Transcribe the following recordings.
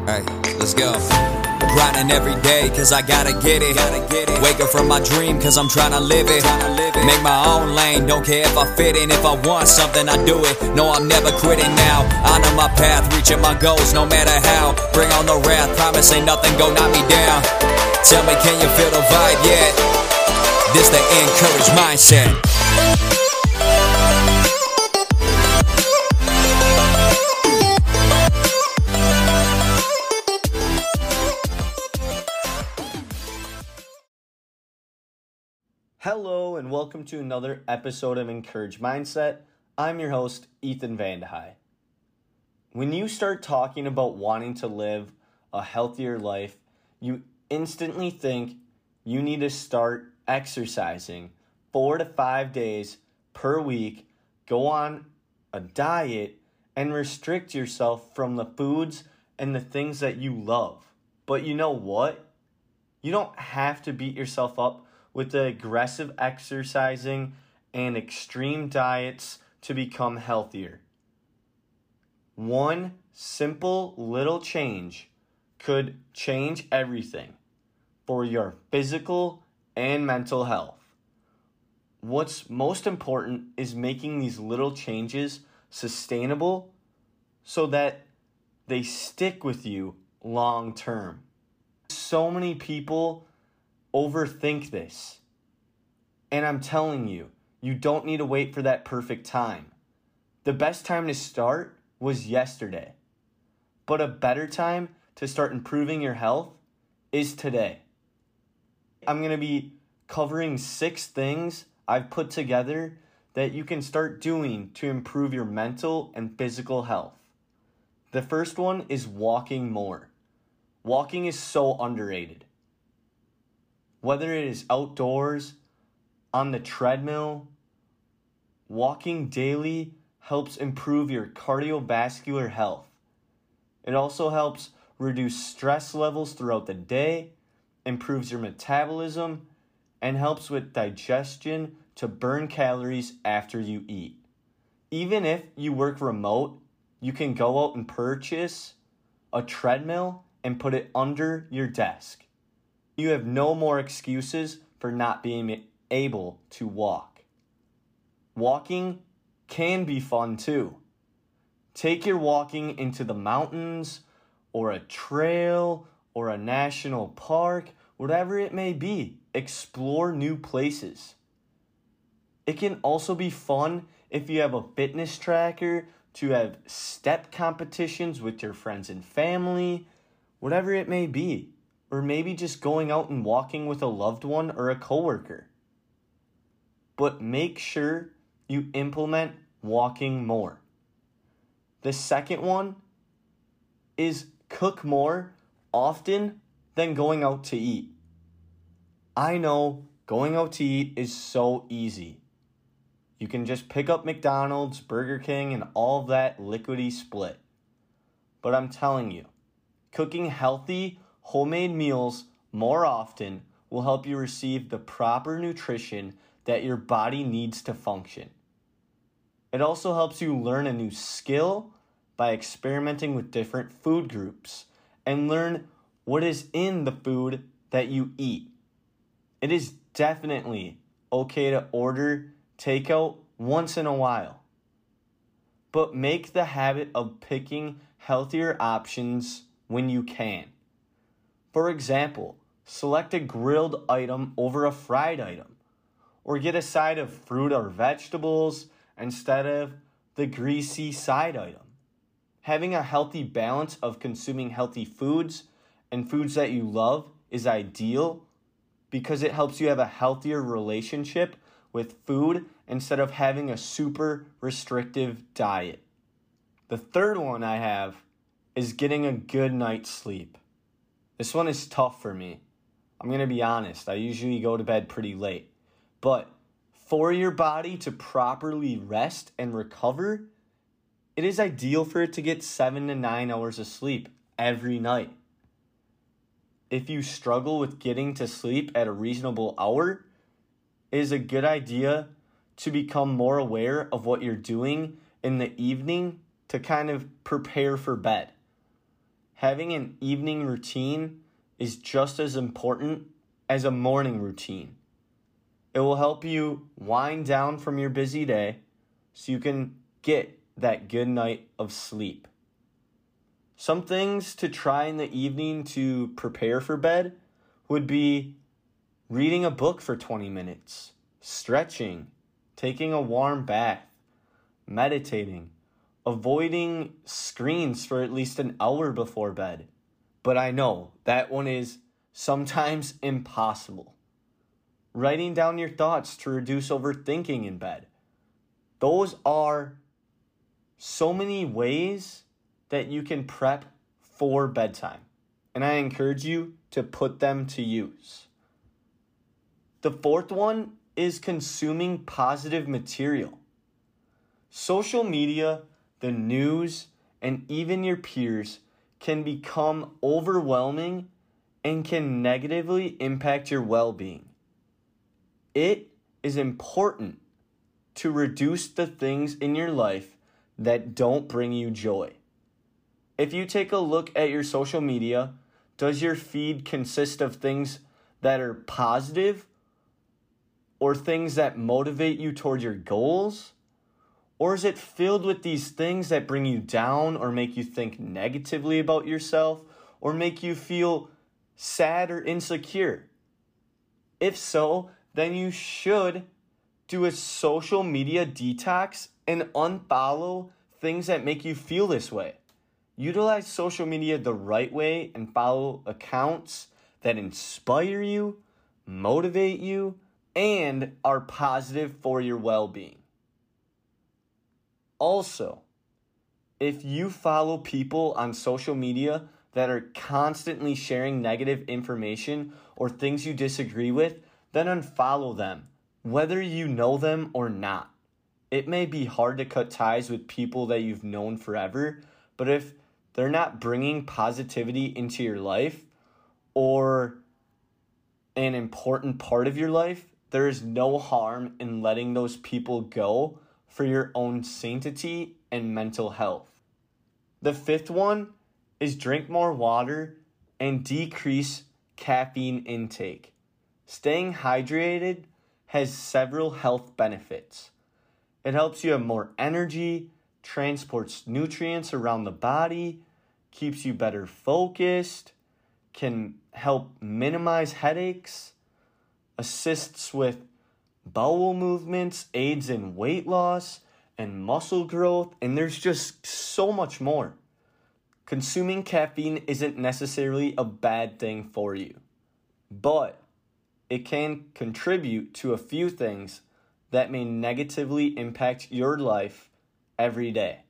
Alright, let's go. Grinding every day, cause I gotta get it. Wake up from my dream, cause I'm trying to live it. Make my own lane, don't care if I fit in. If I want something, I do it. No, I'm never quitting now. Honor my path, reaching my goals, no matter how. Bring on the wrath, promise ain't nothing gon' knock me down. Tell me, can you feel the vibe yet? This the Encourage Mindset. Hello and welcome to another episode of Encourage Mindset. I'm your host, Ethan Van De Hey. When you start talking about wanting to live a healthier life, you instantly think you need to start exercising 4 to 5 days per week, go on a diet, and restrict yourself from the foods and the things that you love. But you know what? You don't have to beat yourself up with the aggressive exercising and extreme diets to become healthier. One simple little change could change everything for your physical and mental health. What's most important is making these little changes sustainable so that they stick with you long term. So many people overthink this. And I'm telling you, you don't need to wait for that perfect time. The best time to start was yesterday. But a better time to start improving your health is today. I'm going to be covering 6 things I've put together that you can start doing to improve your mental and physical health. The first one is walking more. Walking is so underrated. Whether it is outdoors, on the treadmill, walking daily helps improve your cardiovascular health. It also helps reduce stress levels throughout the day, improves your metabolism, and helps with digestion to burn calories after you eat. Even if you work remote, you can go out and purchase a treadmill and put it under your desk. You have no more excuses for not being able to walk. Walking can be fun too. Take your walking into the mountains or a trail or a national park, whatever it may be. Explore new places. It can also be fun if you have a fitness tracker to have step competitions with your friends and family, whatever it may be. Or maybe just going out and walking with a loved one or a coworker. But make sure you implement walking more. The second one is cook more often than going out to eat. I know going out to eat is so easy. You can just pick up McDonald's, Burger King, and all that liquidy split. But I'm telling you, cooking healthy homemade meals more often will help you receive the proper nutrition that your body needs to function. It also helps you learn a new skill by experimenting with different food groups and learn what is in the food that you eat. It is definitely okay to order takeout once in a while, but make the habit of picking healthier options when you can. For example, select a grilled item over a fried item, or get a side of fruit or vegetables instead of the greasy side item. Having a healthy balance of consuming healthy foods and foods that you love is ideal because it helps you have a healthier relationship with food instead of having a super restrictive diet. The third one I have is getting a good night's sleep. This one is tough for me. I'm going to be honest. I usually go to bed pretty late. But for your body to properly rest and recover, It is ideal for it to get 7 to 9 hours of sleep every night. If you struggle with getting to sleep at a reasonable hour, it is a good idea to become more aware of what you're doing in the evening to kind of prepare for bed. Having an evening routine is just as important as a morning routine. It will help you wind down from your busy day so you can get that good night of sleep. Some things to try in the evening to prepare for bed would be reading a book for 20 minutes, stretching, taking a warm bath, meditating, avoiding screens for at least an hour before bed. But I know that one is sometimes impossible. Writing down your thoughts to reduce overthinking in bed. Those are so many ways that you can prep for bedtime, and I encourage you to put them to use. The fourth one is consuming positive material. Social media, the news, and even your peers can become overwhelming and can negatively impact your well-being. It is important to reduce the things in your life that don't bring you joy. If you take a look at your social media, does your feed consist of things that are positive or things that motivate you toward your goals? Or is it filled with these things that bring you down or make you think negatively about yourself or make you feel sad or insecure? If so, then you should do a social media detox and unfollow things that make you feel this way. Utilize social media the right way and follow accounts that inspire you, motivate you, and are positive for your well-being. Also, if you follow people on social media that are constantly sharing negative information or things you disagree with, then unfollow them, whether you know them or not. It may be hard to cut ties with people that you've known forever, but if they're not bringing positivity into your life or an important part of your life, there is no harm in letting those people go for your own sanctity and mental health. The fifth one is drink more water and decrease caffeine intake. Staying hydrated has several health benefits. It helps you have more energy, transports nutrients around the body, keeps you better focused, can help minimize headaches, assists with bowel movements, aids in weight loss and muscle growth, and there's just so much more. Consuming caffeine isn't necessarily a bad thing for you, but it can contribute to a few things that may negatively impact your life every day.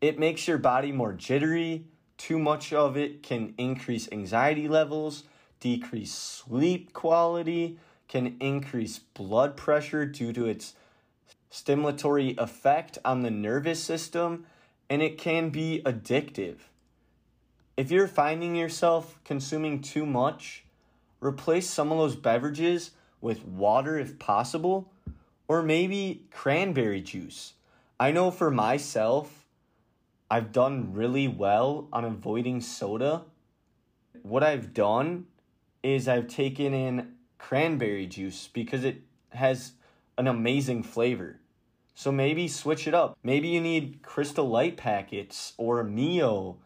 It makes your body more jittery. Too much of it can increase anxiety levels, decrease sleep quality, can increase blood pressure due to its stimulatory effect on the nervous system, and it can be addictive. If you're finding yourself consuming too much, replace some of those beverages with water if possible, or maybe cranberry juice. I know for myself, I've done really well on avoiding soda. What I've done is I've taken in cranberry juice because it has an amazing flavor. So maybe switch it up. Maybe you need Crystal Light packets or Mio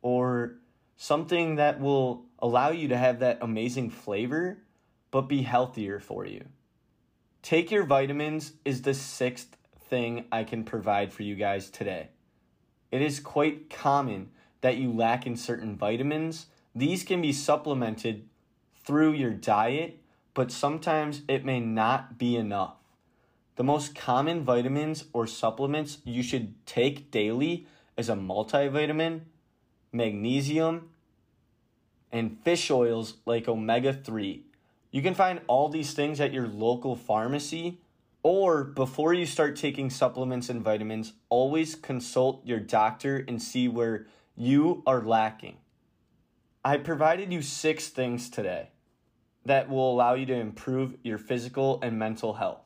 or something that will allow you to have that amazing flavor, but be healthier for you. Take your vitamins is the sixth thing I can provide for you guys today. It is quite common that you lack in certain vitamins. These can be supplemented through your diet, but sometimes it may not be enough. The most common vitamins or supplements you should take daily is a multivitamin, magnesium, and fish oils like omega-3. You can find all these things at your local pharmacy Or before you start taking supplements and vitamins, always consult your doctor and see where you are lacking. I provided you 6 things today that will allow you to improve your physical and mental health.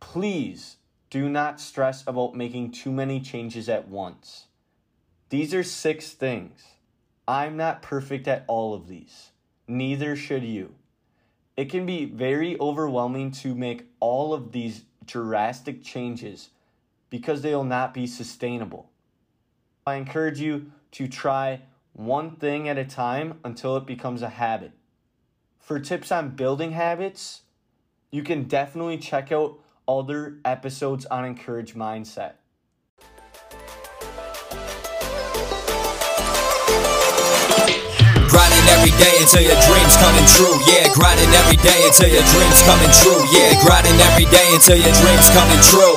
Please do not stress about making too many changes at once. These are 6 things. I'm not perfect at all of these. Neither should you. It can be very overwhelming to make all of these drastic changes because they will not be sustainable. I encourage you to try one thing at a time until it becomes a habit. For tips on building habits, you can definitely check out other episodes on Encourage Mindset. Grinding every day until your dreams coming true, yeah. Grinding every day until your dreams coming true, yeah. Grinding every day until your dreams coming true.